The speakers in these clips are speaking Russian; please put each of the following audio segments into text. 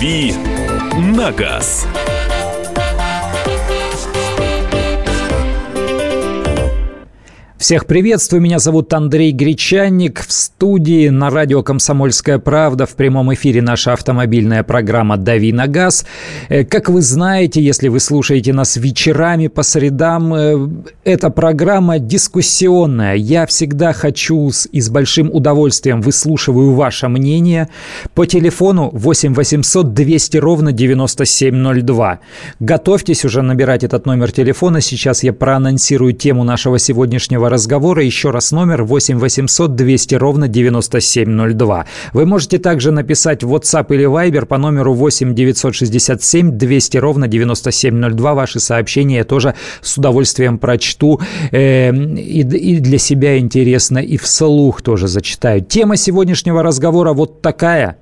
«Дави на газ». Всех приветствую, меня зовут Андрей Гречанник. В студии на радио «Комсомольская правда» в прямом эфире наша автомобильная программа «Дави на газ». Как вы знаете, если вы слушаете нас вечерами по средам, эта программа дискуссионная. Я всегда хочу и с большим удовольствием выслушиваю ваше мнение по телефону 8 800 200 ровно 9702. Готовьтесь уже набирать этот номер телефона. Сейчас я проанонсирую тему нашего сегодняшнего разговора. Еще раз номер 8 800 200 ровно 9702. Вы можете также написать в WhatsApp или Viber по номеру 8 967 200 ровно 9702. Ваши сообщения я тоже с удовольствием прочту и для себя интересно, и вслух тоже зачитаю. Тема сегодняшнего разговора вот такая.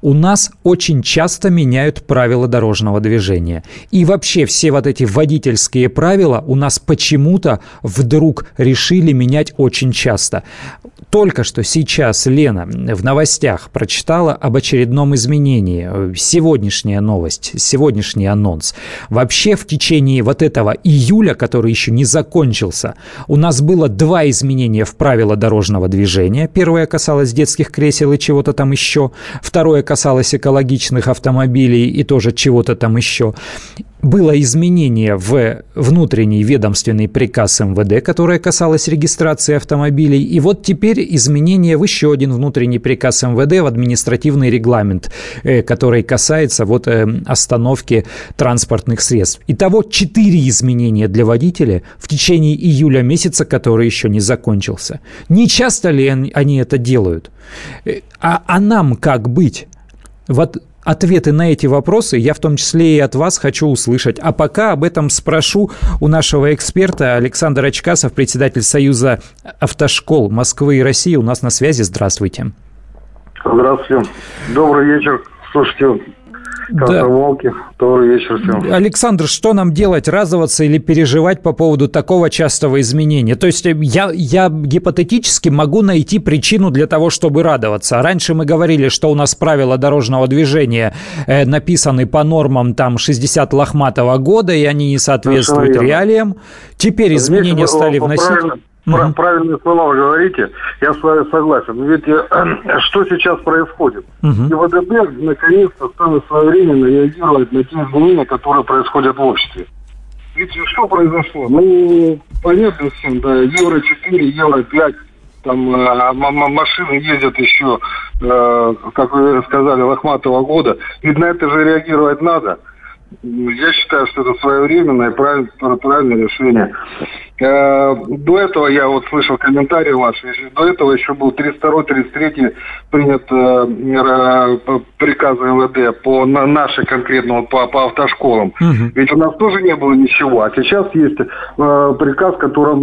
У нас очень часто меняют правила дорожного движения. И вообще все вот эти водительские правила у нас почему-то вдруг решили менять очень часто. Только что сейчас Лена в новостях прочитала об очередном изменении. Сегодняшняя новость, сегодняшний анонс. Вообще в течение вот этого июля, который еще не закончился, у нас было 2 изменения в правила дорожного движения. Первое касалось детских кресел и чего-то там еще. Второе касалось экологичных автомобилей и тоже чего-то там еще. Было изменение в внутренний ведомственный приказ МВД, которое касалось регистрации автомобилей. И вот теперь изменение в еще один внутренний приказ МВД, в административный регламент, который касается вот остановки транспортных средств. Итого 4 изменения для водителя в течение июля месяца, который еще не закончился. Не часто ли они это делают? А нам как быть? Вот ответы на эти вопросы я в том числе и от вас хочу услышать. А пока об этом спрошу у нашего эксперта Александра Очкасова, председатель Союза автошкол Москвы и России. У нас на связи. Здравствуйте. Здравствуйте. Добрый вечер. Слушайте, комсомолки. Да. Добрый вечер всем. Александр, что нам делать? Радоваться или переживать по поводу такого частого изменения? То есть я гипотетически могу найти причину для того, чтобы радоваться. Раньше мы говорили, что у нас правила дорожного движения написаны по нормам там 60 лохматого года, и они не соответствуют реалиям. Теперь изменения стали вносить. Правильные слова вы говорите, я с вами согласен. Ведь что сейчас происходит? ГИБДД наконец-то стало своевременно реагировать на те изменения, которые происходят в обществе. Ведь что произошло? Ну, понятно всем, да, Евро 4, Евро 5, там машины ездят еще, как вы сказали, лохматого года. Ведь на это же реагировать надо. Я считаю, что это своевременное и правильное решение. До этого я вот слышал комментарии ваши. Если до этого еще был 32-33 принят приказ МВД по нашей конкретно по автошколам. Угу. Ведь у нас тоже не было ничего. А сейчас есть приказ, которым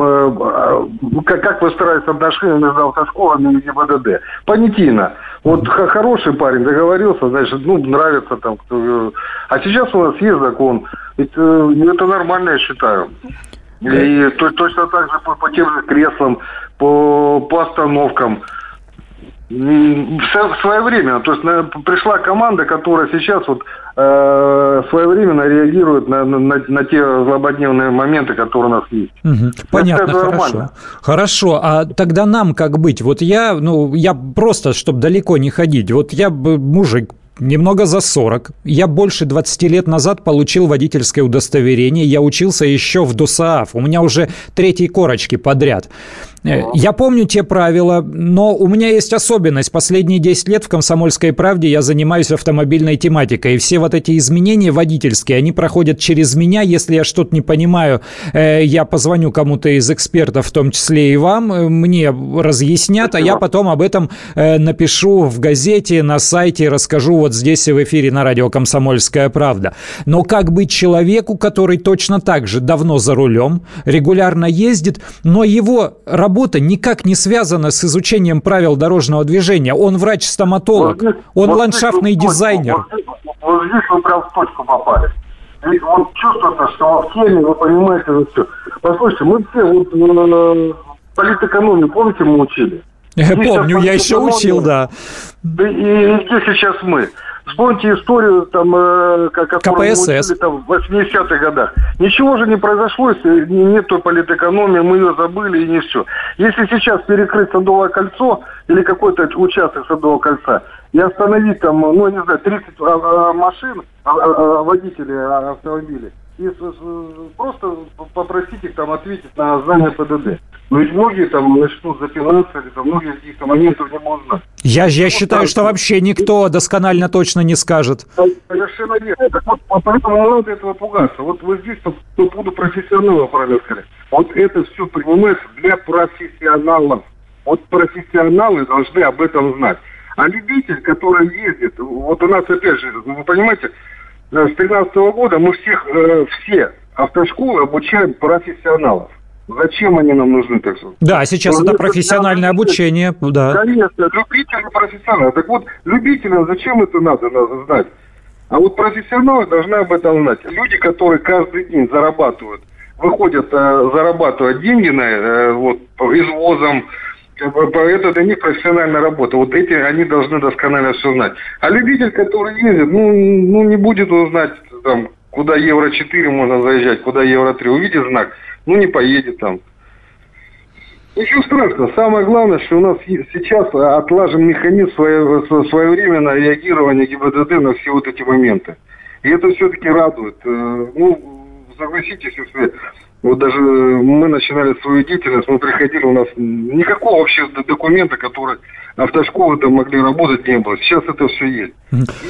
как выстраивается отношения между автошколами и ГИБДД. Понятийно. Вот хороший парень договорился, значит, ну, нравится там. А сейчас у нас есть закон. Это нормально, я считаю. И точно так же по тем же креслам, по остановкам. Своевременно. То есть пришла команда, которая сейчас вот своевременно реагирует на те злободневные моменты, которые у нас есть. Угу. Понятно, хорошо. Хорошо, а тогда нам как быть? Вот я просто, чтобы далеко не ходить, вот я мужик, немного за 40. Я больше 20 лет назад получил водительское удостоверение. Я учился еще в ДОСААФ. У меня уже 3 корочки подряд. Я помню те правила, но у меня есть особенность. Последние 10 лет в «Комсомольской правде» я занимаюсь автомобильной тематикой. И все вот эти изменения водительские, они проходят через меня. Если я что-то не понимаю, я позвоню кому-то из экспертов, в том числе и вам. Мне разъяснят, а я потом об этом напишу в газете, на сайте, расскажу вот здесь и в эфире на радио «Комсомольская правда». Но как быть человеку, который точно так же давно за рулем, регулярно ездит, но его работа никак не связана с изучением правил дорожного движения. Он врач-стоматолог, он ландшафтный дизайнер. Вот здесь вы прям в точку попали. Ведь он чувствуется, что во всеми вы понимаете за все. Послушайте, мы все политэкономию, помните, мы учили? Помню, я еще учил, да. И где сейчас мы? Вспомните историю, которую учили в 80-х годах. Ничего же не произошло, если нет той политэкономии, мы ее забыли и не все. Если сейчас перекрыть Садовое кольцо или какой-то участок Садового кольца и остановить там, 30 машин, водителей автомобилей, и просто попросить их ответить на знание ПДД. Но ведь многие начнут запинаться, или многие из них моментов не будут знать. Я считаю, что вообще никто досконально точно не скажет. Совершенно верно. Так вот, поэтому надо этого пугаться. Вот вы здесь, по поводу профессионалов, правильно сказали. Вот это все принимается для профессионалов. Вот профессионалы должны об этом знать. А любитель, который ездит, вот у нас опять же, вы понимаете, с 2013 года мы все автошколы обучаем профессионалов. Зачем они нам нужны, так сказать? Да, сейчас это профессиональное обучение. Да. Конечно, любители профессионалы. Так вот, любителям зачем это надо знать? А вот профессионалы должны об этом знать. Люди, которые каждый день зарабатывают, выходят зарабатывать деньги извозом, это для них профессиональная работа. Вот эти они должны досконально все знать. А любитель, который ездит, не будет он знать, куда Евро 4 можно заезжать, куда Евро 3. Увидит знак, не поедет там. Ничего страшного. Самое главное, что у нас сейчас отлажен механизм своевременного реагирования ГИБДД на все вот эти моменты. И это все-таки радует. Согласитесь, если... Вот даже мы начинали свою деятельность, мы приходили, у нас никакого вообще документа, который автошколы могли работать, не было. Сейчас это все есть.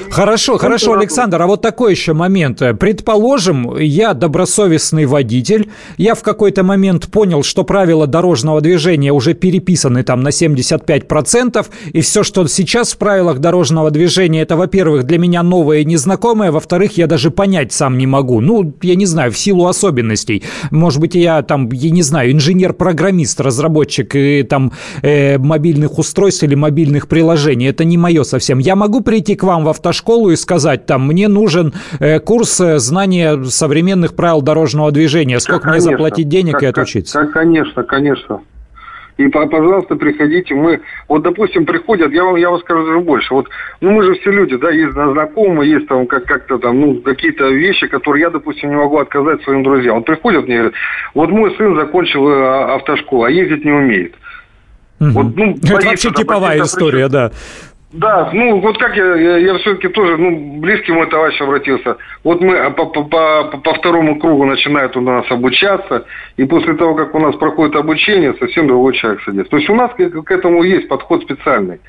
Хорошо, Александр, а вот такой еще момент. Предположим, я добросовестный водитель, я в какой-то момент понял, что правила дорожного движения уже переписаны на 75%, и все, что сейчас в правилах дорожного движения, это, во-первых, для меня новое и незнакомое, во-вторых, я даже понять сам не могу. Я не знаю, в силу особенностей. Может быть, я инженер-программист, разработчик мобильных устройств или мобильных приложений. Это не мое совсем. Я могу прийти к вам в автошколу и сказать, мне нужен курс знания современных правил дорожного движения. Сколько мне заплатить денег и отучиться? Конечно. И, пожалуйста, приходите. Мы, приходят, я вам скажу больше. Мы же все люди, есть знакомые, есть какие-то вещи, которые я, не могу отказать своим друзьям. Приходят мне и говорят, мой сын закончил автошколу, а ездить не умеет. Угу. Это вообще типовая история, да. Да, я все-таки тоже, близкий мой товарищ обратился. Мы по второму кругу начинает у нас обучаться, и после того, как у нас проходит обучение, совсем другой человек садится. То есть у нас к этому есть подход специальный.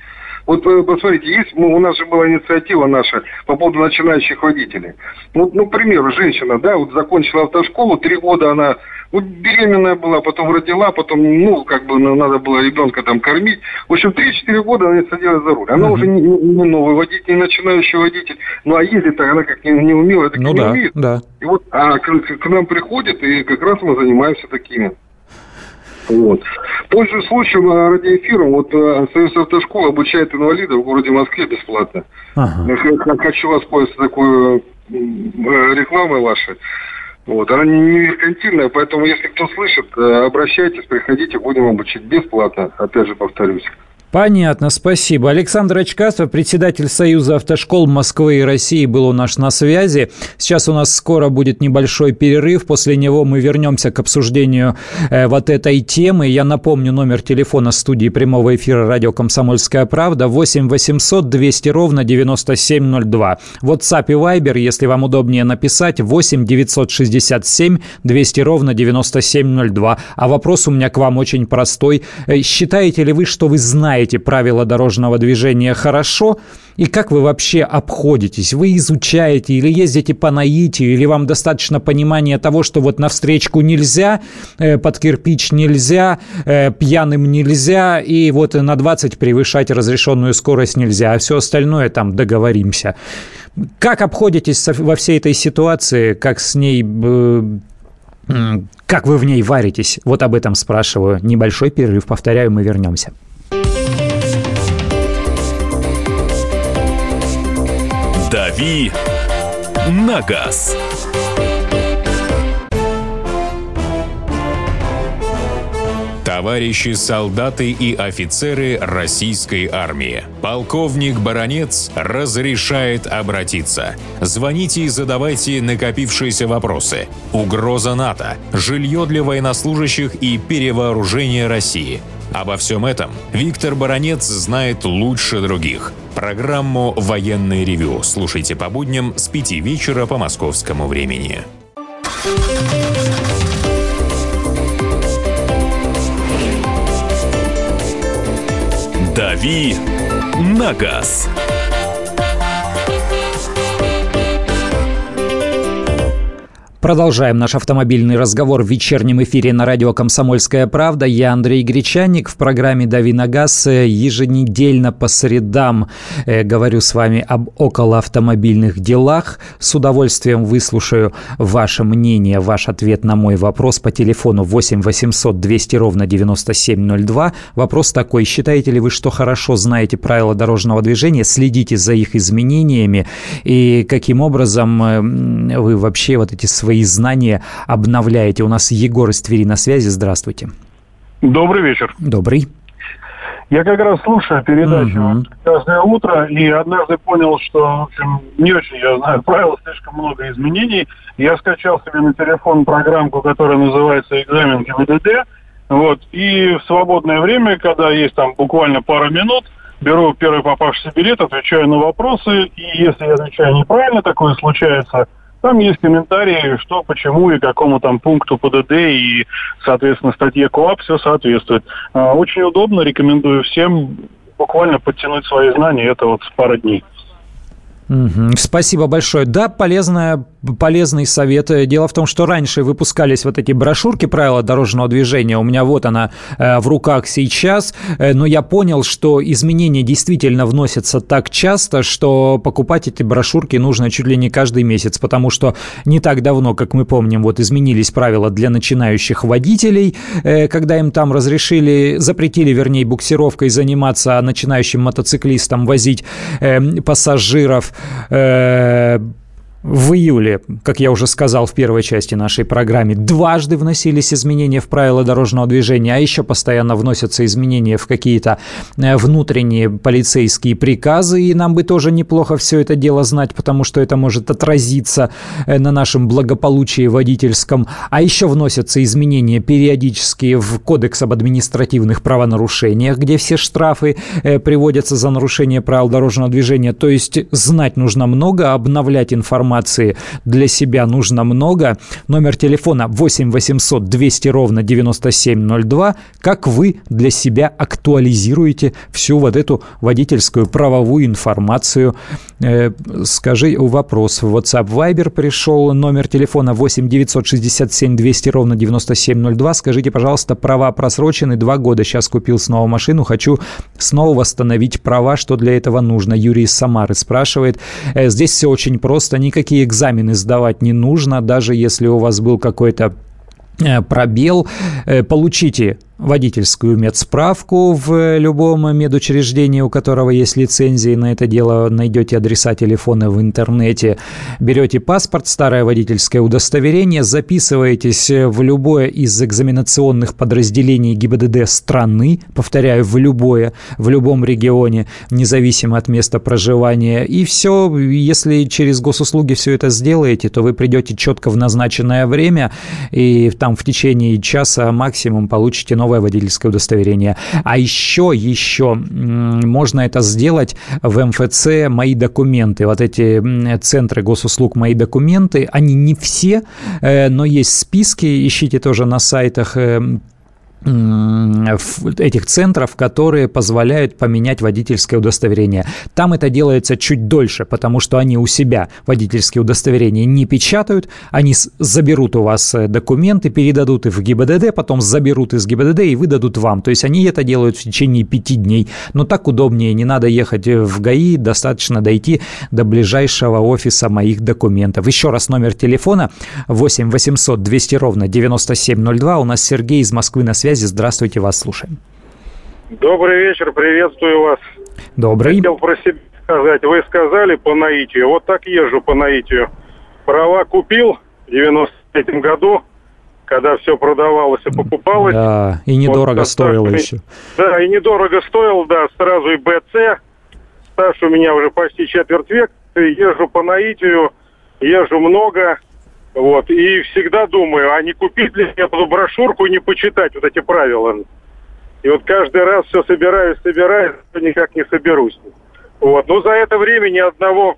Посмотрите, у нас же была инициатива наша по поводу начинающих водителей. К примеру, женщина, закончила автошколу, 3 года она... беременная была, потом родила, потом, надо было ребенка кормить. В общем, 3-4 года она садилась за руль. Она уже не новый водитель, не начинающий водитель. А ездить она как не умела, так не умеет. Да. И к нам приходит, и как раз мы занимаемся такими. Пользуясь случаем, ради эфира, Союз автошкол обучает инвалидов в городе Москве бесплатно. Ага. Я хочу воспользоваться такой рекламой вашей. Она не меркантильная, поэтому, если кто слышит, обращайтесь, приходите, будем обучить бесплатно, опять же повторюсь. Понятно, спасибо. Александр Очкасов, председатель Союза автошкол Москвы и России, был у нас на связи. Сейчас у нас скоро будет небольшой перерыв. После него мы вернемся к обсуждению этой темы. Я напомню номер телефона студии прямого эфира радио «Комсомольская правда» 8 800 200 ровно 9702. WhatsApp и Viber, если вам удобнее написать, 8 967 200 ровно 9702. А вопрос у меня к вам очень простой. Считаете ли вы, что вы знаете правила дорожного движения хорошо, и как вы вообще обходитесь? Вы изучаете или ездите по наитию, или вам достаточно понимания того, что навстречку нельзя, под кирпич нельзя, пьяным нельзя, и на 20 превышать разрешенную скорость нельзя, а все остальное договоримся. Как обходитесь во всей этой ситуации, как с ней... как вы в ней варитесь? Об этом спрашиваю. Небольшой перерыв, повторяю, мы вернемся. «Дави на газ». товарищи солдаты и офицеры российской армии. Полковник Баранец разрешает обратиться. Звоните и задавайте накопившиеся вопросы. Угроза НАТО, жилье для военнослужащих и перевооружение России. Обо всем этом Виктор Баранец знает лучше других. Программу «Военный ревю» слушайте по будням с 5 вечера по московскому времени. «Дави на газ». Продолжаем наш автомобильный разговор в вечернем эфире на радио «Комсомольская правда». Я Андрей Гречанник. В программе «Дави на газ» еженедельно по средам говорю с вами об околоавтомобильных делах. С удовольствием выслушаю ваше мнение, ваш ответ на мой вопрос по телефону 8 800 200 ровно 9702. Вопрос такой. Считаете ли вы, что хорошо знаете правила дорожного движения, следите за их изменениями и каким образом вы вообще вот эти свои знания обновляете? У нас Егор из Твери на связи. Здравствуйте. Добрый вечер. Добрый. Я как раз слушаю передачу «Красное утро» и однажды понял, что, в общем, не очень я знаю правила, слишком много изменений. Я скачал себе на телефон программку, которая называется «Экзамен ГИБДД». Вот. И в свободное время, когда есть там буквально пара минут, беру первый попавшийся билет, отвечаю на вопросы. И если я отвечаю неправильно, такое случается, там есть комментарии, что, почему и какому там пункту ПДД и, соответственно, статье КОАП все соответствует. Очень удобно, рекомендую всем буквально подтянуть свои знания, это вот пара дней. Спасибо большое. Да, полезный совет. Дело в том, что раньше выпускались вот эти брошюрки «Правила дорожного движения». У меня вот она в руках сейчас. Но я понял, что изменения действительно вносятся так часто, что покупать эти брошюрки нужно чуть ли не каждый месяц, потому что не так давно, как мы помним, вот изменились правила для начинающих водителей, когда им там запретили буксировкой заниматься, а начинающим мотоциклистам возить пассажиров. В июле, как я уже сказал в первой части нашей программы, дважды вносились изменения в правила дорожного движения, а еще постоянно вносятся изменения в какие-то внутренние полицейские приказы, и нам бы тоже неплохо все это дело знать, потому что это может отразиться на нашем благополучии водительском. А еще вносятся изменения периодически в Кодекс об административных правонарушениях, где все штрафы приводятся за нарушение правил дорожного движения. То есть знать нужно много, обновлять информации для себя нужно много. Номер телефона 8 800 200 ровно 9702. Как вы для себя актуализируете всю вот эту водительскую правовую информацию? Скажи вопрос. В WhatsApp Viber пришел номер телефона 8 967 200 ровно 9702. Скажите, пожалуйста, права просрочены 2 года. Сейчас купил снова машину. Хочу снова восстановить права. Что для этого нужно? Юрий из Самары спрашивает. Здесь все очень просто. Никакие экзамены сдавать не нужно, даже если у вас был какой-то пробел. Получите водительскую медсправку в любом медучреждении, у которого есть лицензии на это дело, найдете адреса телефона в интернете, берете паспорт, старое водительское удостоверение, записываетесь в любое из экзаменационных подразделений ГИБДД страны, повторяю, в любом регионе, независимо от места проживания, и все, если через госуслуги все это сделаете, то вы придете четко в назначенное время, и там в течение часа максимум получите новое водительское удостоверение. А еще можно это сделать в МФЦ «Мои документы». Вот эти центры госуслуг «Мои документы», они не все, но есть списки, ищите тоже на сайтах этих центров, которые позволяют поменять водительское удостоверение. Там это делается чуть дольше, потому что они у себя водительские удостоверения не печатают, они заберут у вас документы, передадут их в ГИБДД, потом заберут из ГИБДД и выдадут вам. То есть они это делают в течение 5 дней. Но так удобнее, не надо ехать в ГАИ, достаточно дойти до ближайшего офиса «Моих документов». Еще раз номер телефона 8 800 200 ровно 9702. У нас Сергей из Москвы на связи. Здравствуйте, вас слушаем. Добрый вечер, приветствую вас. Добрый. Хотел про себя сказать. Вы сказали по наитию. Вот так езжу по наитию. Права купил в 93-м году, когда все продавалось и покупалось. Да, и недорого стоило еще. Да, и недорого стоило, да, сразу и БЦ. Стаж у меня уже почти четверть века. Езжу по наитию, езжу много. Вот, и всегда думаю, а не купить ли эту брошюрку и не почитать вот эти правила. И вот каждый раз все собираюсь, никак не соберусь. Вот, но за это время ни одного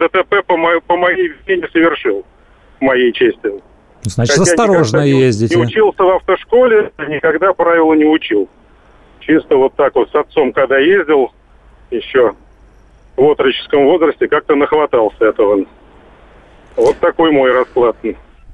ДТП по моей вине не совершил, в моей чести. Значит, хотя осторожно ездите. Не учился в автошколе, никогда правила не учил. Чисто вот так вот с отцом, когда ездил еще в отроческом возрасте, как-то нахватался этого. Вот такой мой расклад.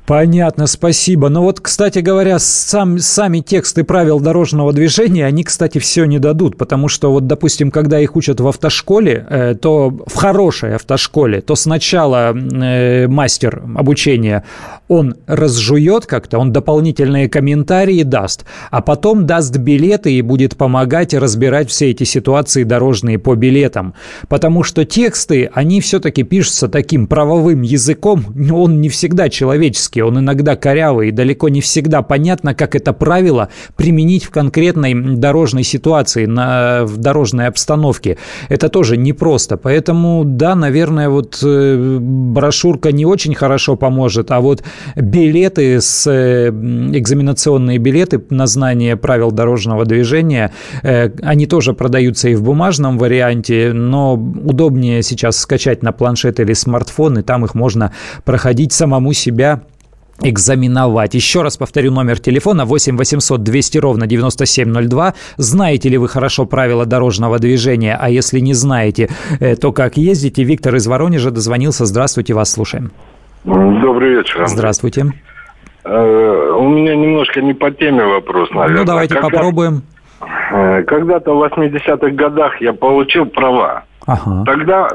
Понятно, спасибо. Но вот, кстати говоря, сами тексты правил дорожного движения, они, кстати, все не дадут, потому что, вот, допустим, когда их учат в автошколе, то в хорошей автошколе, то сначала мастер обучения, он разжует как-то, он дополнительные комментарии даст, а потом даст билеты и будет помогать разбирать все эти ситуации дорожные по билетам. Потому что тексты, они все-таки пишутся таким правовым языком, он не всегда человеческий. Он иногда корявый, и далеко не всегда понятно, как это правило применить в конкретной дорожной ситуации, в дорожной обстановке. Это тоже непросто. Поэтому, да, наверное, вот брошюрка не очень хорошо поможет, а вот билеты, экзаменационные билеты на знание правил дорожного движения, они тоже продаются и в бумажном варианте, но удобнее сейчас скачать на планшет или смартфон, и там их можно проходить самому себя, экзаменовать. Еще раз повторю номер телефона 8 800 200 ровно 9702. Знаете ли вы хорошо правила дорожного движения? А если не знаете, то как ездите? Виктор из Воронежа дозвонился. Здравствуйте, вас слушаем. Добрый вечер. Здравствуйте. У меня немножко не по теме вопрос, наверное. Ну, давайте попробуем. Когда-то в 80-х годах я получил права. Ага.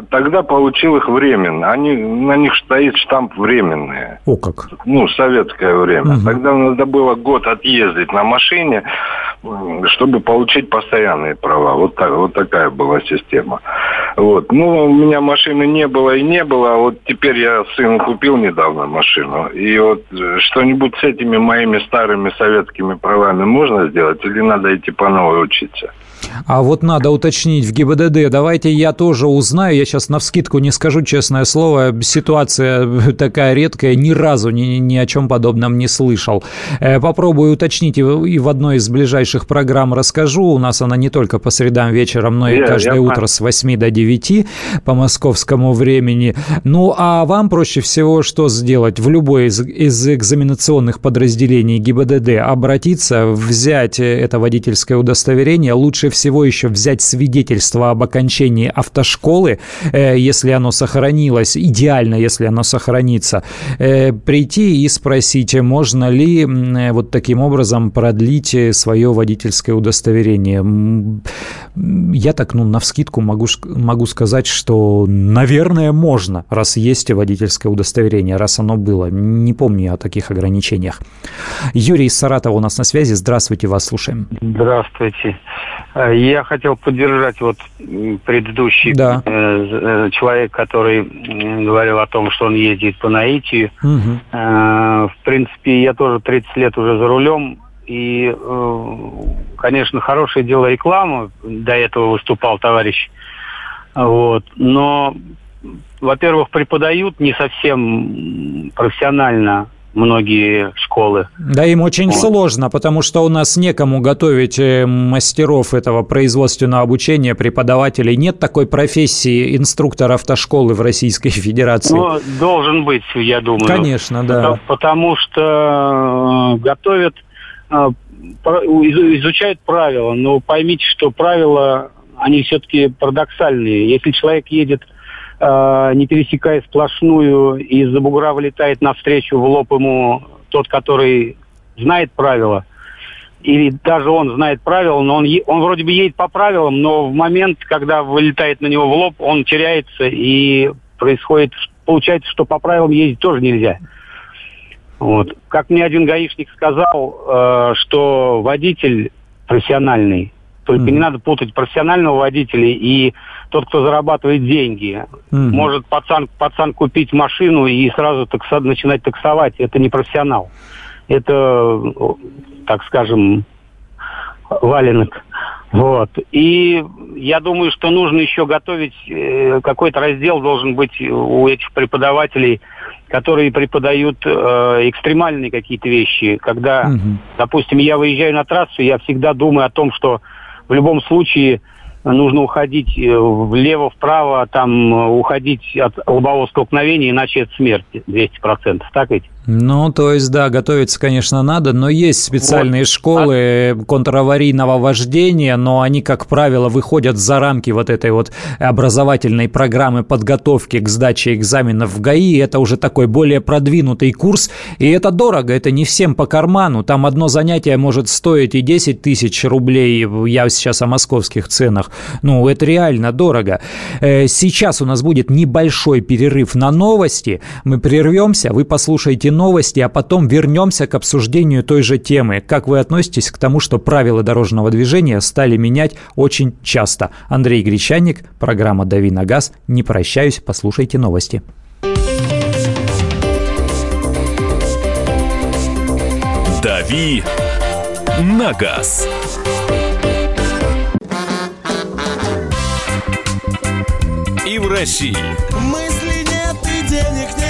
Тогда получил их временно. На них стоит штамп временный. О как. Ну, советское время. Угу. Тогда надо было год отъездить на машине, чтобы получить постоянные права. Вот такая была система. Вот. Ну, у меня машины не было. Вот теперь я сыну купил недавно машину. И вот что-нибудь с этими моими старыми советскими правами можно сделать? Или надо идти по новой учиться? А вот надо уточнить в ГИБДД. Давайте я тоже узнаю. Я сейчас навскидку не скажу, честное слово. Ситуация такая редкая. Ни разу ни о чем подобном не слышал. Попробую уточнить и в одной из ближайших программ расскажу. У нас она не только по средам вечером, но и каждое утро с 8 до 9 по московскому времени. Ну, а вам проще всего что сделать? В любой из экзаменационных подразделений ГИБДД обратиться, взять это водительское удостоверение. Лучше всего еще взять свидетельство об окончании автошколы, если оно сохранилось, идеально, если оно сохранится, прийти и спросить, можно ли вот таким образом продлить свое водительское удостоверение. Я так, навскидку могу сказать, что, наверное, можно, раз есть водительское удостоверение, раз оно было. Не помню о таких ограничениях. Юрий из Саратова у нас на связи. Здравствуйте, вас слушаем. Здравствуйте. Я хотел поддержать предыдущий человек, который говорил о том, что он ездит по наитию. Угу. В принципе, я тоже 30 лет уже за рулем. И, конечно, хорошее дело реклама. До этого выступал товарищ. Вот. Но, во-первых, преподают не совсем профессионально многие школы. Да, им очень сложно, потому что у нас некому готовить мастеров этого производственного обучения, преподавателей. Нет такой профессии инструктора автошколы в Российской Федерации. Ну, должен быть, я думаю. Конечно, да. Потому что готовят, изучают правила, но поймите, что правила, они все-таки парадоксальные. Если человек едет, не пересекая сплошную, и из-за бугра вылетает навстречу в лоб ему тот, который знает правила, или даже он знает правила, но он вроде бы едет по правилам, но в момент, когда вылетает на него в лоб, он теряется, и получается, что по правилам ездить тоже нельзя. Вот. Как мне один гаишник сказал, что водитель профессиональный, только не надо путать профессионального водителя и тот, кто зарабатывает деньги. Может пацан купить машину и сразу начинать таксовать. Это не профессионал. это, так скажем, валенок. Вот. И я думаю, что нужно еще готовить, какой-то раздел должен быть у этих преподавателей, которые преподают экстремальные какие-то вещи. Когда, допустим, я выезжаю на трассу, я всегда думаю о том, что в любом случае нужно уходить влево, вправо, там уходить от лобового столкновения, иначе это смерть 200%, так ведь? Ну, то есть, да, готовиться, конечно, надо, но есть специальные школы контраварийного вождения, но они, как правило, выходят за рамки вот этой вот образовательной программы подготовки к сдаче экзаменов в ГАИ, это уже такой более продвинутый курс, и это дорого, это не всем по карману, там одно занятие может стоить и 10 тысяч рублей, я сейчас о московских ценах, ну, это реально дорого. Сейчас у нас будет небольшой перерыв на новости, мы прервемся, вы послушаете новости, а потом вернемся к обсуждению той же темы. Как вы относитесь к тому, что правила дорожного движения стали менять очень часто? Андрей Гречанник, программа «Дави на газ». Не прощаюсь, послушайте новости. «Дави на газ». И в России. Мысли нет и денег нет.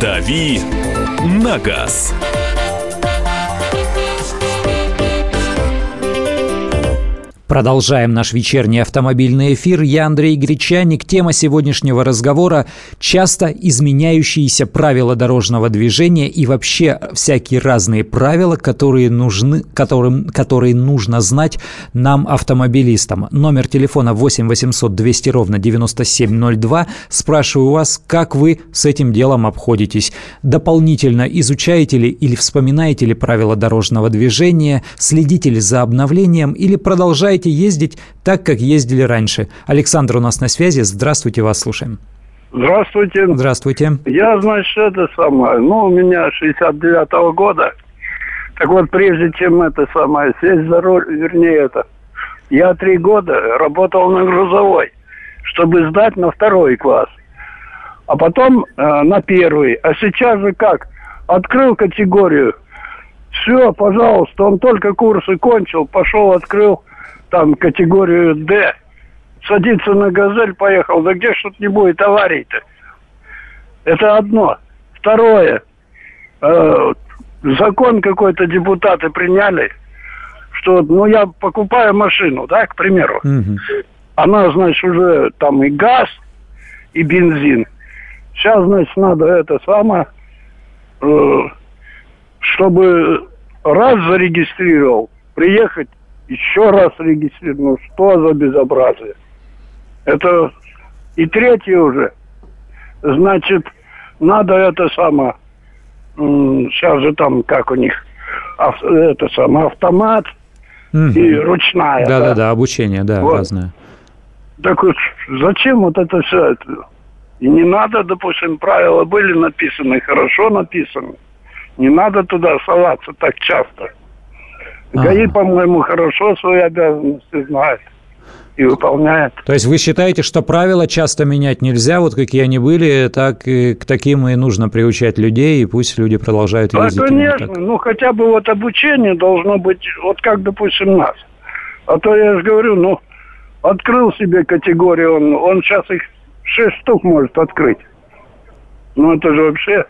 «Дави на газ». Продолжаем наш вечерний автомобильный эфир. Я Андрей Гречанник. Тема сегодняшнего разговора – часто изменяющиеся правила дорожного движения и вообще всякие разные правила, которые нужны, которые нужно знать нам, автомобилистам. Номер телефона 8 800 200 ровно 9702. Спрашиваю вас, как вы с этим делом обходитесь? Дополнительно изучаете ли или вспоминаете ли правила дорожного движения? Следите ли за обновлением или продолжаете ездить так, как ездили раньше? Александр у нас на связи. Здравствуйте, вас слушаем. Здравствуйте. Здравствуйте. Я, значит, у меня 69-го года. Так вот, прежде чем сесть за руль, я 3 года работал на грузовой, чтобы сдать на 2 класс, а потом на 1. А сейчас же как? Открыл категорию. Все, пожалуйста, он только курсы кончил, пошел, открыл там категорию «Д», садится на «Газель», поехал. Да где что-то не будет аварий-то? Это одно. Второе. Закон какой-то депутаты приняли, что, я покупаю машину, да, к примеру. Она, значит, уже там и газ, и бензин. Сейчас, значит, надо чтобы раз зарегистрировал, приехать, еще раз регистрировал. Что за безобразие? Это и 3 уже. Значит, надо сейчас же там, как у них, автомат и ручная. Да, обучение, разное. Так вот, зачем это все? И не надо, допустим, правила были написаны, хорошо написаны. Не надо туда соваться так часто. ГАИ, по-моему, хорошо свои обязанности знает и выполняет. То есть вы считаете, что правила часто менять нельзя, вот какие они были, так и к таким и нужно приучать людей, и пусть люди продолжают ездить? Да, конечно. Так. Хотя бы обучение должно быть, как, допустим, нас. А то я же говорю, открыл себе категорию, он сейчас их 6 штук может открыть. Это же вообще...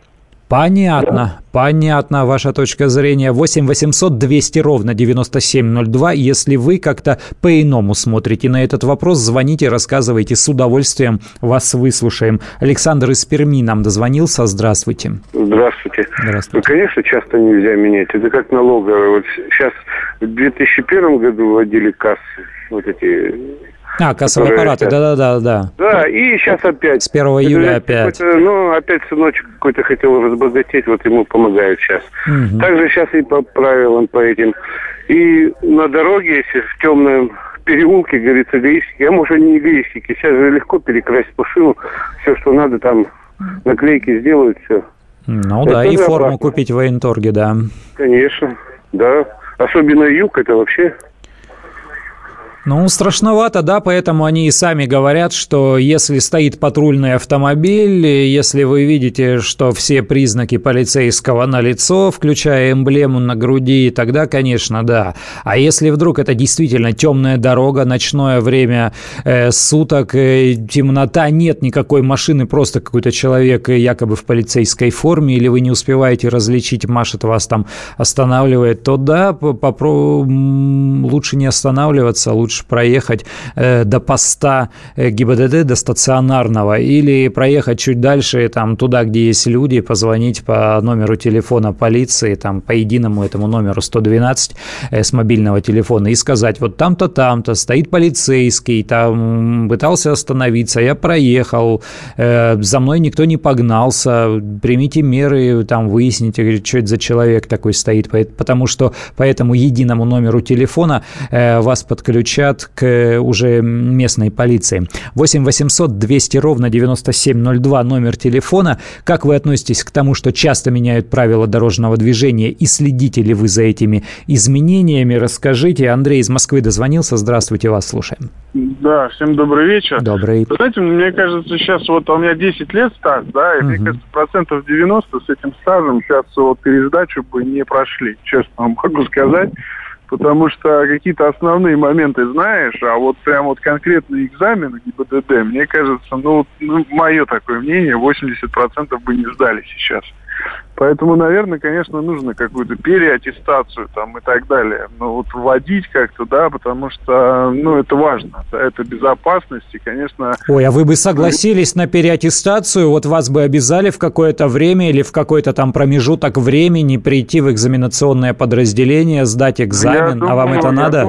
Понятно, ваша точка зрения. 8 800 200 ровно 9702. Если вы как-то по-иному смотрите на этот вопрос, звоните, рассказывайте. С удовольствием вас выслушаем. Александр из Перми нам дозвонился. Здравствуйте. Здравствуйте. Ну, конечно, часто нельзя менять. Это как налоговая. Вот сейчас в 2001 году вводили кассы, вот эти... Кассовые аппараты, да. Да, и сейчас опять. С 1 июля опять. Опять сыночек какой-то хотел разбогатеть, вот ему помогают сейчас. Угу. Также сейчас и по правилам по этим. И на дороге, если в темном переулке, говорится, гаишники, а может они не гаишники, сейчас же легко перекрасить машину, все, что надо, там наклейки сделают, все. Ну это да, и форму опасно. Купить в военторге, да. Конечно, да. Особенно юг, это вообще... страшновато, да, поэтому они и сами говорят, что если стоит патрульный автомобиль, если вы видите, что все признаки полицейского налицо, включая эмблему на груди, тогда, конечно, да. А если вдруг это действительно темная дорога, ночное время суток, темнота, нет никакой машины, просто какой-то человек якобы в полицейской форме, или вы не успеваете различить, машет вас там, останавливает, то да, лучше не останавливаться, лучше проехать до поста ГИБДД, до стационарного, или проехать чуть дальше, там, туда, где есть люди, позвонить по номеру телефона полиции, там, по единому этому номеру 112 с мобильного телефона и сказать, вот там-то, там-то стоит полицейский, там пытался остановиться, я проехал, за мной никто не погнался, примите меры, там, выясните, что это за человек такой стоит, потому что по этому единому номеру телефона вас подключают к уже местной полиции. 8 800 200 ровно 9702 номер телефона. Как вы относитесь к тому, что часто меняют правила дорожного движения, и следите ли вы за этими изменениями? Расскажите. Андрей из Москвы дозвонился. Здравствуйте, вас слушаем. Да, всем добрый вечер. Добрый. Вы знаете, мне кажется, сейчас вот у меня 10 лет стаж, да, и мне кажется, 90% с этим стажем сейчас вот пересдачу бы не прошли, честно вам могу сказать. Потому что какие-то основные моменты знаешь, а вот прям вот конкретные экзамены ГИБДД, мне кажется, мое такое мнение, 80% бы не сдали сейчас. Поэтому, наверное, конечно, нужно какую-то переаттестацию там и так далее. Вводить как-то, да, потому что, это важно. Да, это безопасность и, конечно... Ой, а вы бы согласились на переаттестацию? Вот вас бы обязали в какое-то время или в какой-то там промежуток времени прийти в экзаменационное подразделение, сдать экзамен, а вам это надо?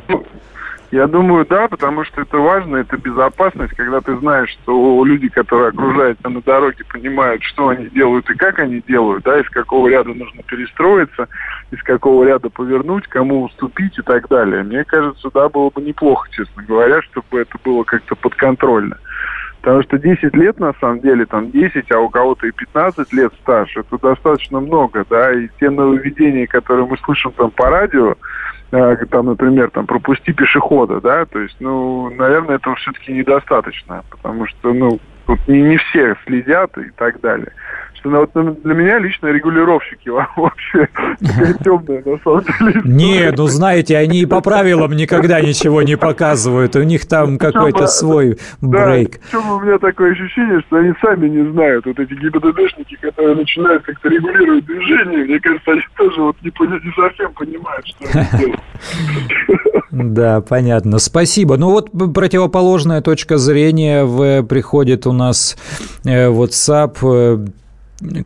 Я думаю, да, потому что это важно, это безопасность, когда ты знаешь, что люди, которые окружают тебя на дороге, понимают, что они делают и как они делают, да, из какого ряда нужно перестроиться, из какого ряда повернуть, кому уступить и так далее. Мне кажется, да, было бы неплохо, честно говоря, чтобы это было как-то подконтрольно. Потому что 10 лет, на самом деле, там 10, а у кого-то и 15 лет стаж, это достаточно много, да, и те нововведения, которые мы слышим там по радио, там, например, там, пропусти пешехода, да, то есть, наверное, этого все-таки недостаточно, потому что, тут не все следят и так далее. Для меня лично регулировщики вообще темные, на самом деле. Не, знаете, они и по правилам никогда ничего не показывают. У них там какой-то свой брейк. Причем у меня такое ощущение, что они сами не знают. Вот эти ГИБДДшники, которые начинают как-то регулировать движение, мне кажется, они тоже не совсем понимают, что они делают. Да, понятно. Спасибо. Противоположная точка зрения приходит у нас в WhatsApp.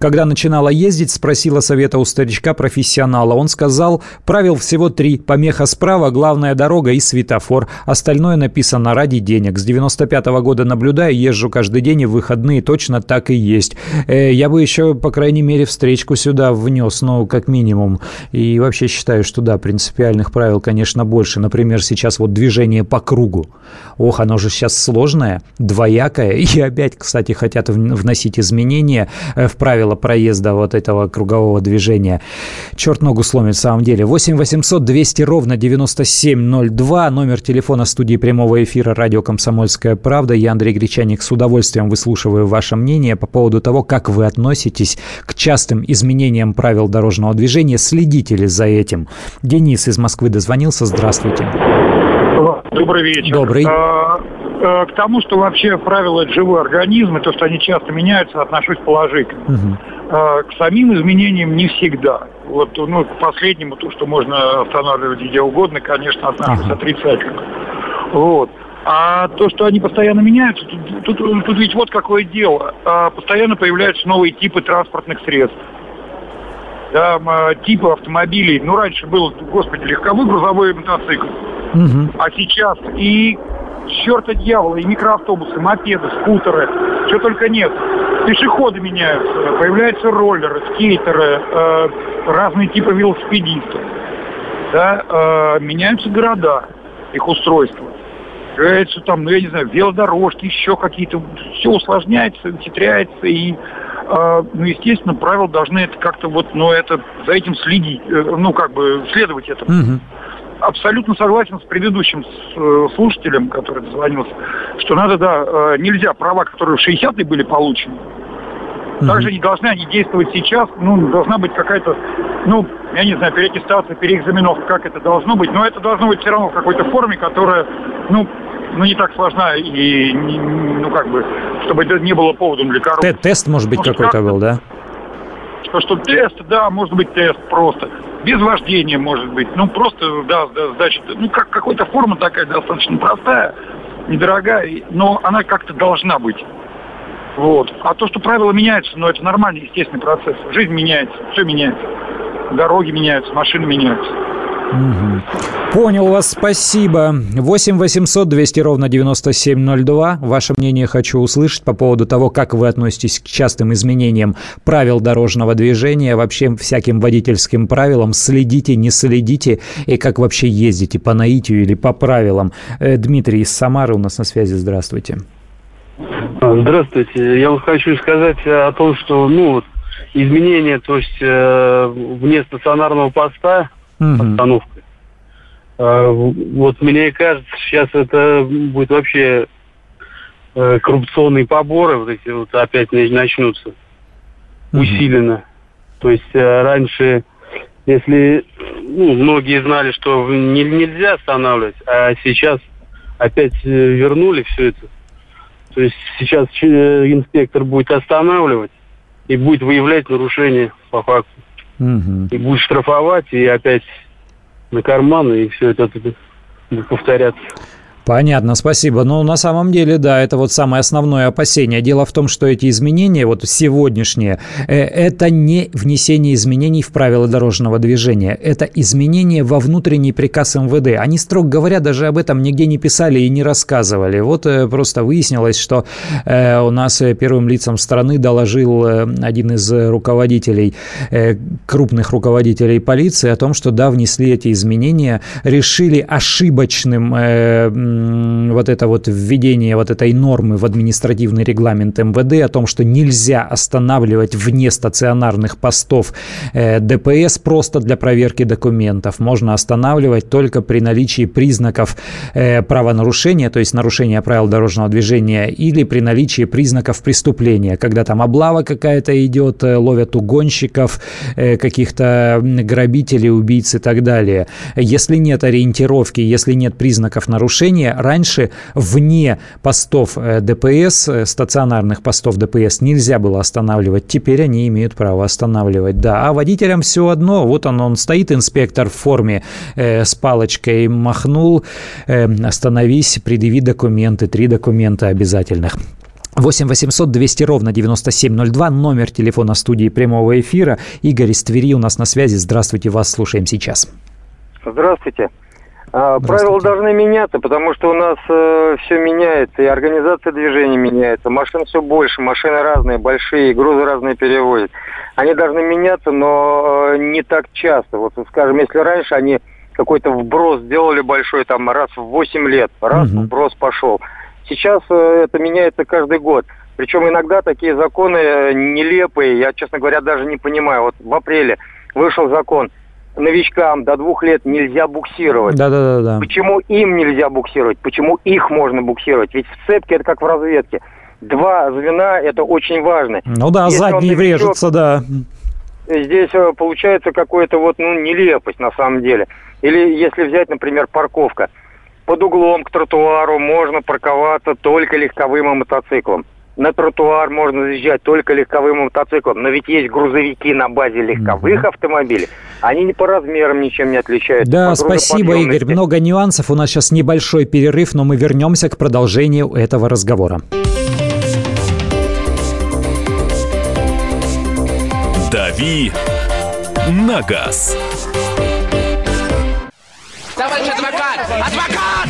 Когда начинала ездить, спросила совета у старичка-профессионала. Он сказал, правил всего 3. Помеха справа, главная дорога и светофор. Остальное написано ради денег. С 95-го года наблюдаю, езжу каждый день и в выходные. Точно так и есть. Я бы еще, по крайней мере, встречку сюда внес, как минимум. И вообще считаю, что да, принципиальных правил, конечно, больше. Например, сейчас движение по кругу. Ох, оно же сейчас сложное, двоякое. И опять, кстати, хотят вносить изменения в правила проезда этого кругового движения. Черт ногу сломит, в самом деле. 8 800 200 ровно 9702. Номер телефона студии прямого эфира радио «Комсомольская правда». Я, Андрей Гречанник, с удовольствием выслушиваю ваше мнение по поводу того, как вы относитесь к частым изменениям правил дорожного движения. Следите ли за этим? Денис из Москвы дозвонился. Здравствуйте. Добрый вечер. Добрый. К тому, что вообще правила – это живой организм, и то, что они часто меняются, отношусь положительно. К самим изменениям не всегда. К последнему, то, что можно останавливать где угодно, конечно, отношусь отрицательно. А то, что они постоянно меняются, тут ведь какое дело. Постоянно появляются новые типы транспортных средств. Типы автомобилей. Раньше был, господи, легковой грузовой мотоцикл. А сейчас и... черта дьявола, и микроавтобусы, мопеды, скутеры, что только нет. Пешеходы меняются, появляются роллеры, скейтеры, разные типы велосипедистов. Да, меняются города, их устройства. Появляются там, ну я не знаю, велодорожки, еще какие-то. Все усложняется, ухитряется. И, ну, естественно, правила должны это как-то вот, ну, это, за этим следить, ну, как бы следовать этому. Угу. Абсолютно согласен с предыдущим слушателем, который дозвонился, что надо, да, нельзя права, которые в 60-е были получены, также не должны они действовать сейчас, ну, должна быть какая-то, ну, я не знаю, переаттестация, переэкзаменовка, как это должно быть, но это должно быть все равно в какой-то форме, которая, ну не так сложна и, ну, как бы, чтобы это не было поводом для коррупции. Тест, может быть, какой-то был, да? Что тест, да, может быть, тест просто. Без вождения, может быть. Ну, просто, да, сдача. Ну, как какая-то форма такая достаточно простая, недорогая, но она как-то должна быть. Вот. А то, что правила меняются, ну, это нормальный, естественный процесс. Жизнь меняется, все меняется. Дороги меняются, машины меняются. Угу. Понял вас, спасибо. 8 800 200 ровно 9702. Ваше мнение хочу услышать по поводу того, как вы относитесь к частым изменениям правил дорожного движения, вообще всяким водительским правилам. Следите, не следите, и как вообще ездите, по наитию или по правилам. Дмитрий из Самары у нас на связи. Здравствуйте. Здравствуйте. Я вам хочу сказать о том, что, ну, изменения, то есть вне стационарного поста, остановкой. Вот мне кажется, сейчас это будет вообще коррупционные поборы, вот эти вот опять начнутся усиленно. То есть раньше, если, ну, многие знали, что нельзя останавливать, а сейчас опять вернули все это. То есть сейчас инспектор будет останавливать и будет выявлять нарушения по факту. И будешь штрафовать, и опять на карман, и все это будет повторяться. Понятно, спасибо. Но на самом деле, да, это вот самое основное опасение. Дело в том, что эти изменения, вот сегодняшние, это не внесение изменений в правила дорожного движения. Это изменения во внутренний приказ МВД. Они, строго говоря, даже об этом нигде не писали и не рассказывали. Вот просто выяснилось, что у нас первым лицам страны доложил один из руководителей, крупных руководителей полиции о том, что, да, внесли эти изменения, решили ошибочным вот это вот введение вот этой нормы в административный регламент МВД о том, что нельзя останавливать вне стационарных постов ДПС просто для проверки документов. Можно останавливать только при наличии признаков правонарушения, то есть нарушения правил дорожного движения, или при наличии признаков преступления, когда там облава какая-то идет, ловят угонщиков, каких-то грабителей, убийц и так далее. Если нет ориентировки, если нет признаков нарушения, раньше вне постов ДПС, стационарных постов ДПС, нельзя было останавливать. Теперь они имеют право останавливать. Да, а водителям все одно. Вот он стоит, инспектор в форме, с палочкой махнул. Остановись, предъяви документы. 3 документа обязательных. 8 800 200 ровно 9702. Номер телефона студии прямого эфира. Игорь из Твери у нас на связи. Здравствуйте, вас слушаем сейчас. Здравствуйте. Правила должны меняться, потому что у нас все меняется, и организация движения меняется, машин все больше, машины разные, большие, грузы разные перевозят. Они должны меняться, но не так часто. Вот, скажем, если раньше они какой-то вброс сделали большой, там, раз в 8 лет, раз вброс пошел. Сейчас это меняется каждый год. Причем иногда такие законы нелепые, я, честно говоря, даже не понимаю. Вот в апреле вышел закон: новичкам до 2 лет нельзя буксировать. Да. Почему им нельзя буксировать? Почему их можно буксировать? Ведь в цепке это как в разведке. 2 звена, это очень важно. Ну да, если задний новичок врежется, да. Здесь получается какая-то вот, ну, нелепость на самом деле. Или если взять, например, парковка. Под углом к тротуару можно парковаться только легковым и мотоциклом. На тротуар можно заезжать только легковым мотоциклом. Но ведь есть грузовики на базе легковых автомобилей. Они не по размерам ничем не отличаются. Да, спасибо, Игорь. Много нюансов. У нас сейчас небольшой перерыв, но мы вернемся к продолжению этого разговора. «Дави на газ». Товарищ адвокат! Адвокат!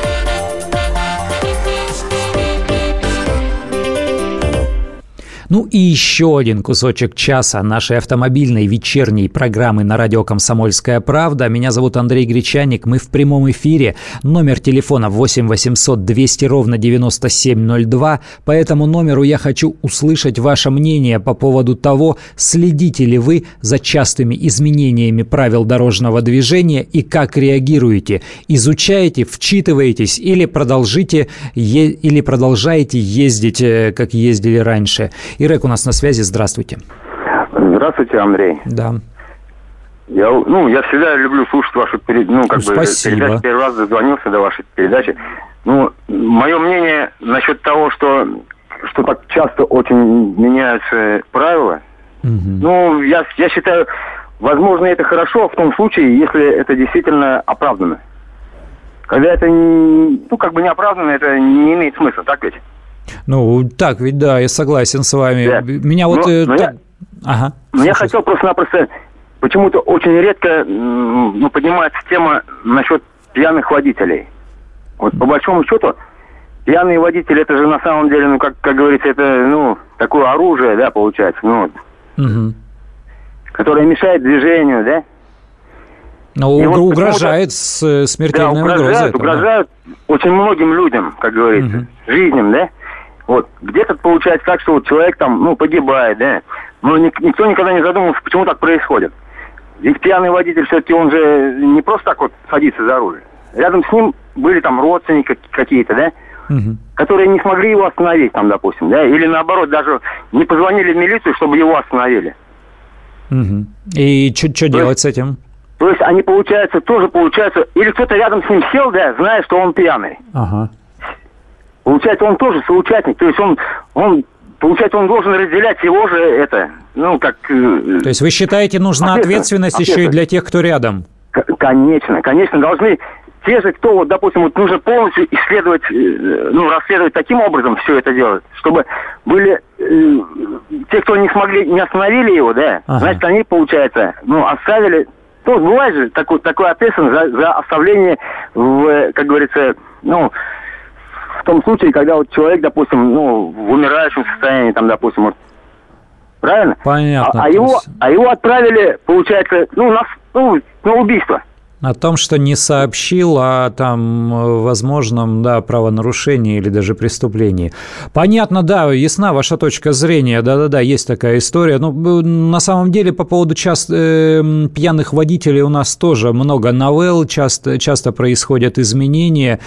Ну и еще один кусочек часа нашей автомобильной вечерней программы на радио «Комсомольская правда». Меня зовут Андрей Гречанник. Мы в прямом эфире. Номер телефона 8 800 200 ровно 9702. По этому номеру я хочу услышать ваше мнение по поводу того, следите ли вы за частыми изменениями правил дорожного движения и как реагируете. Изучаете, вчитываетесь или продолжаете ездить, как ездили раньше. Ирек у нас на связи. Здравствуйте. Здравствуйте, Андрей. Да. Я всегда люблю слушать вашу передачу. Спасибо. Передачу. Первый раз дозвонился до вашей передачи. Мое мнение насчет того, что так часто очень меняются правила. Угу. Я считаю, возможно, это хорошо в том случае, если это действительно оправдано. Когда это не оправдано, это не имеет смысла, так ведь? Так ведь, да, я согласен с вами. Да. Меня вот... Я хотел просто-напросто... Почему-то очень редко поднимается тема насчет пьяных водителей. Вот по большому счету, пьяные водители, это же на самом деле, как говорится, это, такое оружие, да, получается, которое мешает движению, да? Угрожает смертельной угрозой. Угрожают очень многим людям, как говорится, жизням, да? Вот, где-то получается так, что человек там, погибает, да? Но никто никогда не задумывался, почему так происходит. Ведь пьяный водитель все-таки, он же не просто так вот садится за руль. Рядом с ним были там родственники какие-то, да? Которые не смогли его остановить там, допустим, да? Или наоборот, даже не позвонили в милицию, чтобы его остановили. И что делать с этим? То есть они, получается, или кто-то рядом с ним сел, да, зная, что он пьяный. Ага. Получается, он тоже соучастник, то есть он должен разделять его же это, То есть вы считаете, нужна ответственность еще и для тех, кто рядом? Конечно, должны те же, кто, нужно полностью исследовать, расследовать таким образом все это делать, чтобы были те, кто не остановили его, да, значит, они, получается, оставили... То бывает же такое ответственность за оставление, в том случае, когда вот человек, допустим, в умирающем состоянии, там, допустим, вот, правильно? Понятно. Его отправили, получается, на убийство. О том, что не сообщил о там возможном, да, правонарушении или даже преступлении. Понятно, да, ясна ваша точка зрения, да-да-да, есть такая история. На самом деле по поводу пьяных водителей у нас тоже много новелл, часто происходят изменения,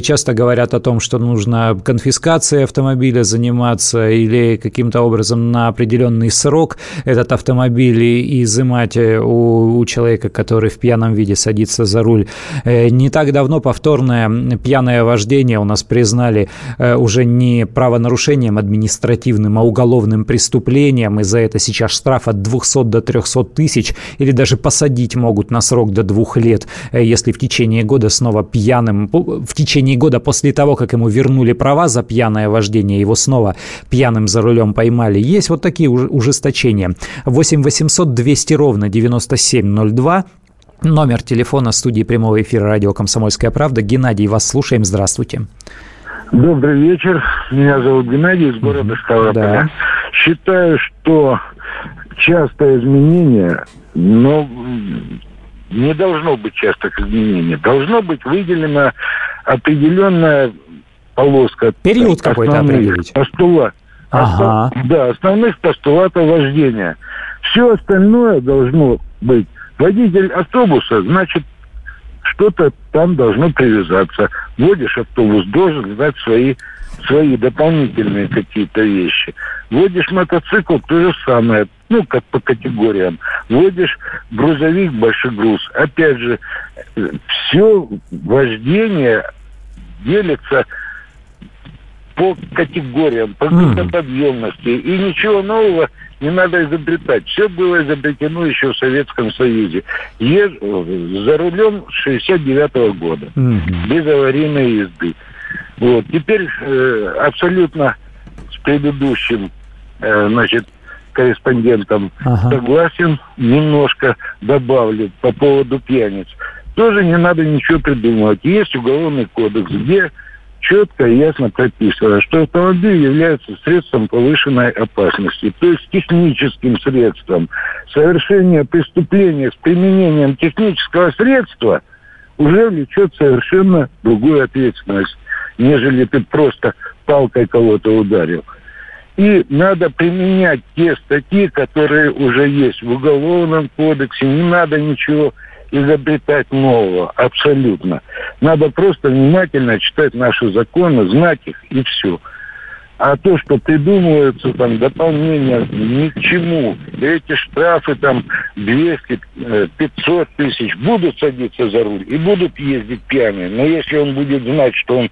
часто говорят о том, что нужно конфискацией автомобиля заниматься или каким-то образом на определенный срок этот автомобиль изымать у человека, который в пьяном виде садиться за руль. Не так давно повторное пьяное вождение у нас признали уже не правонарушением административным, а уголовным преступлением. И за это сейчас штраф от 200 до 300 тысяч или даже посадить могут на срок до 2 лет, если в течение года снова пьяным, в течение года после того, как ему вернули права за пьяное вождение, его снова пьяным за рулем поймали. Есть вот такие ужесточения. 8 800 200 ровно 9702. Номер телефона студии прямого эфира радио «Комсомольская правда». Геннадий, вас слушаем. Здравствуйте. Добрый вечер. Меня зовут Геннадий из города Ставрополя. Да. Считаю, что частое изменение, но не должно быть частых изменений. Должно быть выделена определенная полоска. Период какой-то определить. Основных постулатов вождения. Все остальное должно быть. Водитель автобуса, значит, что-то там должно привязаться. Водишь автобус, должен знать свои дополнительные какие-то вещи. Водишь мотоцикл, то же самое, как по категориям. Водишь грузовик, большой груз. Опять же, все вождение делится по категориям, по грузоподъемности. И ничего нового не надо изобретать. Все было изобретено еще в Советском Союзе. За рулем 69-го года. Без аварийной езды. Вот. Теперь абсолютно с предыдущим корреспондентом согласен. Немножко добавлю по поводу пьяниц. Тоже не надо ничего придумывать. Есть уголовный кодекс, где четко и ясно прописано, что автомобиль является средством повышенной опасности, то есть техническим средством. Совершение преступления с применением технического средства уже влечет совершенно другую ответственность, нежели ты просто палкой кого-то ударил. И надо применять те статьи, которые уже есть в Уголовном кодексе. Не надо ничего изобретать нового, абсолютно. Надо просто внимательно читать наши законы, знать их, и все. А то, что придумываются там дополнения ни к чему, эти штрафы там 200-500 тысяч, будут садиться за руль и будут ездить пьяные. Но если он будет знать, что он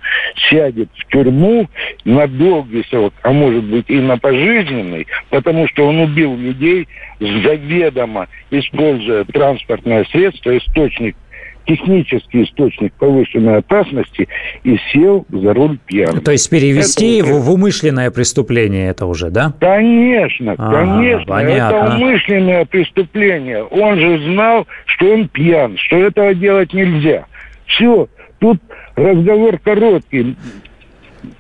сядет в тюрьму на долгий срок, а может быть и на пожизненный, потому что он убил людей, заведомо используя транспортное средство, технический источник повышенной опасности, и сел за руль пьяным. То есть перевести его в умышленное преступление это уже, да? Конечно, конечно. Понятно. Это умышленное преступление. Он же знал, что он пьян, что этого делать нельзя. Все, тут разговор короткий.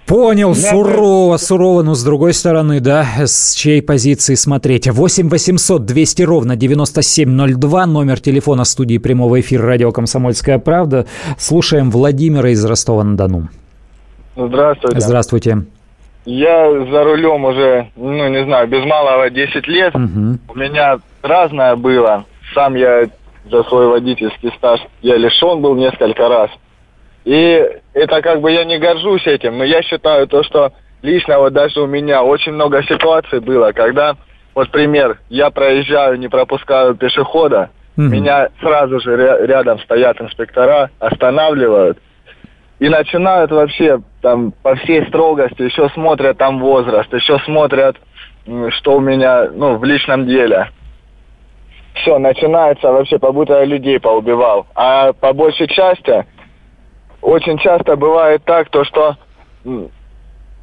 Понял, сурово, но с другой стороны, да, с чьей позиции смотреть. 8 800 200 ровно 9702, номер телефона студии прямого эфира радио «Комсомольская правда». Слушаем Владимира из Ростова-на-Дону. Здравствуйте. Здравствуйте. Я за рулем уже, не знаю, без малого 10 лет. У меня разное было. Сам я за свой водительский стаж, я лишен был несколько раз. И это я не горжусь этим, но я считаю то, что лично даже у меня очень много ситуаций было, когда, пример, я проезжаю, не пропускаю пешехода, меня сразу же рядом стоят инспектора, останавливают и начинают вообще там по всей строгости, еще смотрят там возраст, еще смотрят, что у меня, в личном деле. Все, начинается вообще, как будто я людей поубивал. А по большей части... Очень часто бывает так, то что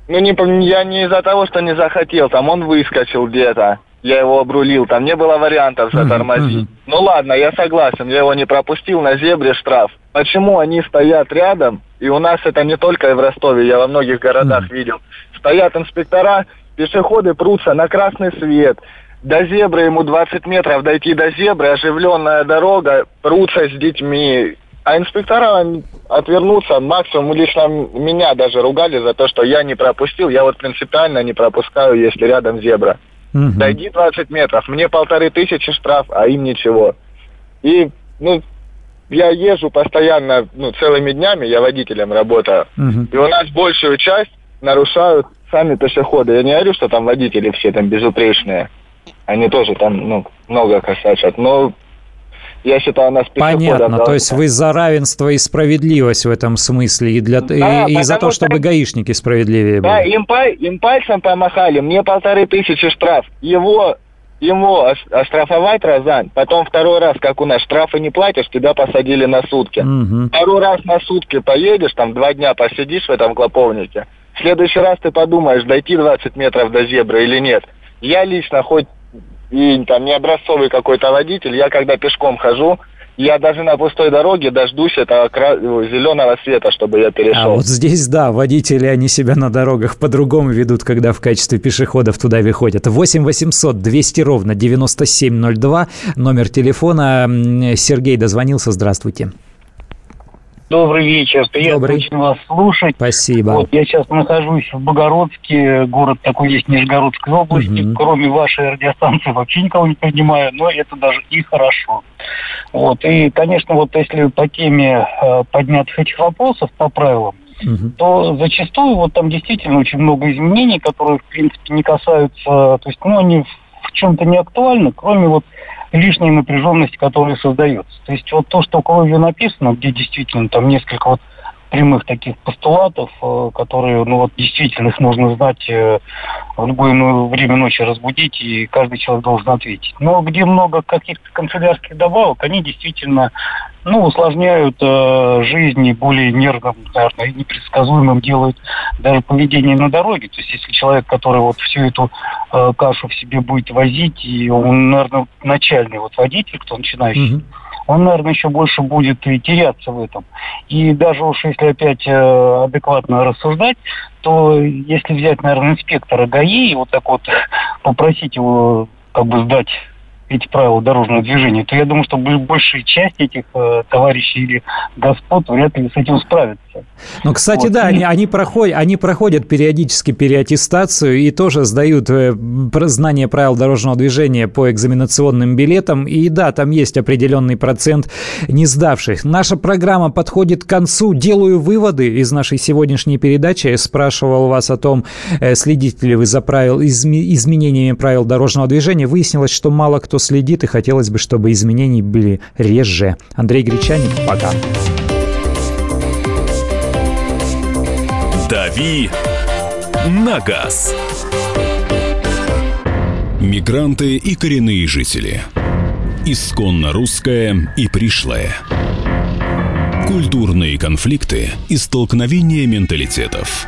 я не из-за того, что не захотел, он выскочил где-то, я его обрулил, не было вариантов затормозить. Ладно, я согласен, я его не пропустил, на зебре штраф. Почему они стоят рядом, и у нас это не только и в Ростове, я во многих городах видел, стоят инспектора, пешеходы прутся на красный свет, до зебры ему 20 метров дойти до зебры, оживленная дорога, прутся с детьми. А инспектора отвернуться, максимум лично меня даже ругали за то, что я не пропустил. Я принципиально не пропускаю, если рядом зебра. Дойди 20 метров, мне 1500 штраф, а им ничего. И, я езжу постоянно, целыми днями, я водителем работаю. И у нас большую часть нарушают сами пешеходы. Я не говорю, что там водители все безупречные. Они тоже много косячат, но... Я считаю, нас понятно, то есть вы за равенство и справедливость в этом смысле, и, и за то, чтобы гаишники справедливее были. Да, им пальцем помахали, мне 1500 штраф. Его оштрафовать разан, потом второй раз, как у нас, штрафы не платишь, тебя посадили на сутки. Второй раз на сутки поедешь, 2 дня посидишь в этом клоповнике, в следующий раз ты подумаешь, дойти 20 метров до зебры или нет. Я лично, хоть и не образцовый какой-то водитель, я когда пешком хожу, я даже на пустой дороге дождусь этого зеленого света, чтобы я перешел. А вот здесь, да, водители, они себя на дорогах по-другому ведут, когда в качестве пешеходов туда выходят. 8 800 200 ровно 9702, номер телефона. Сергей дозвонился, здравствуйте. Добрый вечер, приятно очень вас слушать. Спасибо. Я сейчас нахожусь в Богородске, город такой есть, Нижегородской области. Кроме вашей радиостанции вообще никого не понимаю, но это даже и хорошо. И, конечно, если по теме поднятых этих вопросов по правилам, то зачастую там действительно очень много изменений, которые, в принципе, не касаются, они в чем-то не актуальны, кроме лишней напряженности, которая создается. То есть то, что кровью написано, где действительно несколько прямых таких постулатов, которые, действительно их нужно знать, в любое время ночи разбудить, и каждый человек должен ответить. Но где много каких-то канцелярских добавок, они действительно, усложняют жизнь и более нервным, наверное, непредсказуемым делают даже поведение на дороге. То есть, если человек, который всю эту кашу в себе будет возить, и он, наверное, начальный водитель, кто начинающий, он, наверное, еще больше будет и теряться в этом. И даже уж если опять адекватно рассуждать, то если взять, наверное, инспектора ГАИ и попросить его сдать эти правила дорожного движения, то я думаю, что большая часть этих товарищей или господ вряд ли с этим справится. Ну, кстати, да, они проходят периодически переаттестацию и тоже сдают знание правил дорожного движения по экзаменационным билетам. И да, там есть определенный процент не сдавших. Наша программа подходит к концу. Делаю выводы из нашей сегодняшней передачи. Я спрашивал вас о том, следите ли вы за изменениями правил дорожного движения. Выяснилось, что мало кто следит, и хотелось бы, чтобы изменения были реже. Андрей Гречанник, пока. Дави на газ. Мигранты и коренные жители. Исконно русское и пришлое. Культурные конфликты и столкновения менталитетов.